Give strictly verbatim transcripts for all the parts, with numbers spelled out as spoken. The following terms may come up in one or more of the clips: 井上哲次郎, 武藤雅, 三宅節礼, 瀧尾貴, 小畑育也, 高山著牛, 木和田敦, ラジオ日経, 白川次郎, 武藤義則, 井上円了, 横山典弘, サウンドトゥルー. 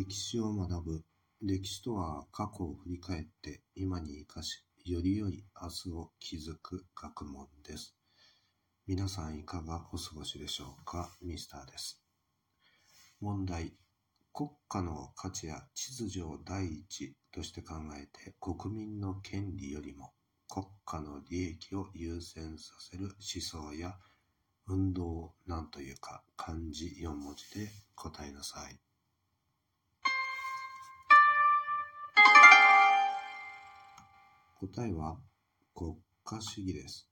歴史を学ぶ。歴史とは過去を振り返って今に生かし、より良い明日を築く学問です。皆さんいかがお過ごしでしょうか。ミスターです。問題。国家の価値や秩序を第一として考えて、国民の権利よりも国家の利益を優先させる思想や運動を何というか漢字よん文字で答えなさい。答えは国家主義です。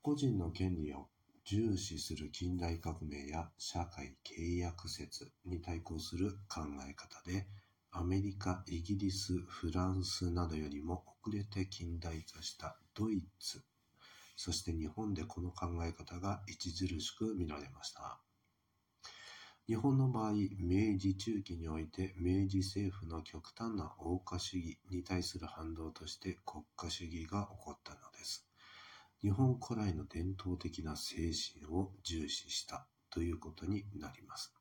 個人の権利を重視する近代革命や社会契約説に対抗する考え方で、アメリカ、イギリス、フランスなどよりも遅れて近代化したドイツ、そして日本でこの考え方が著しく見られました。日本の場合、明治中期において明治政府の極端な謳歌主義に対する反動として国家主義が起こったのです。日本古来の伝統的な精神を重視したということになります。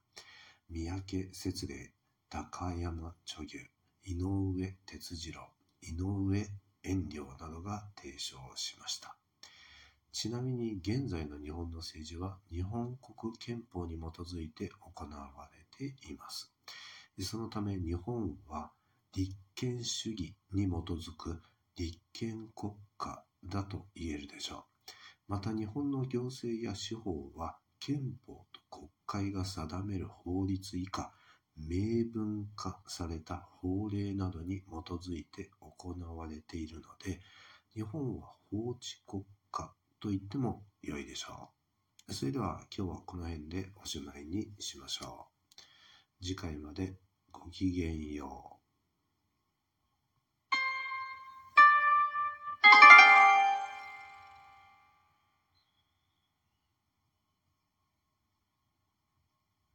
三宅節礼、高山著牛、井上哲次郎、井上円了などが提唱しました。ちなみに現在の日本の政治は日本国憲法に基づいて行われています。そのため日本は立憲主義に基づく立憲国家だと言えるでしょう。また日本の行政や司法は憲法と国会が定める法律以下、明文化された法令などに基づいて行われているので、日本は法治国家と言っても良いでしょう。それでは今日はこの辺でおしまいにしましょう。次回までごきげんよう。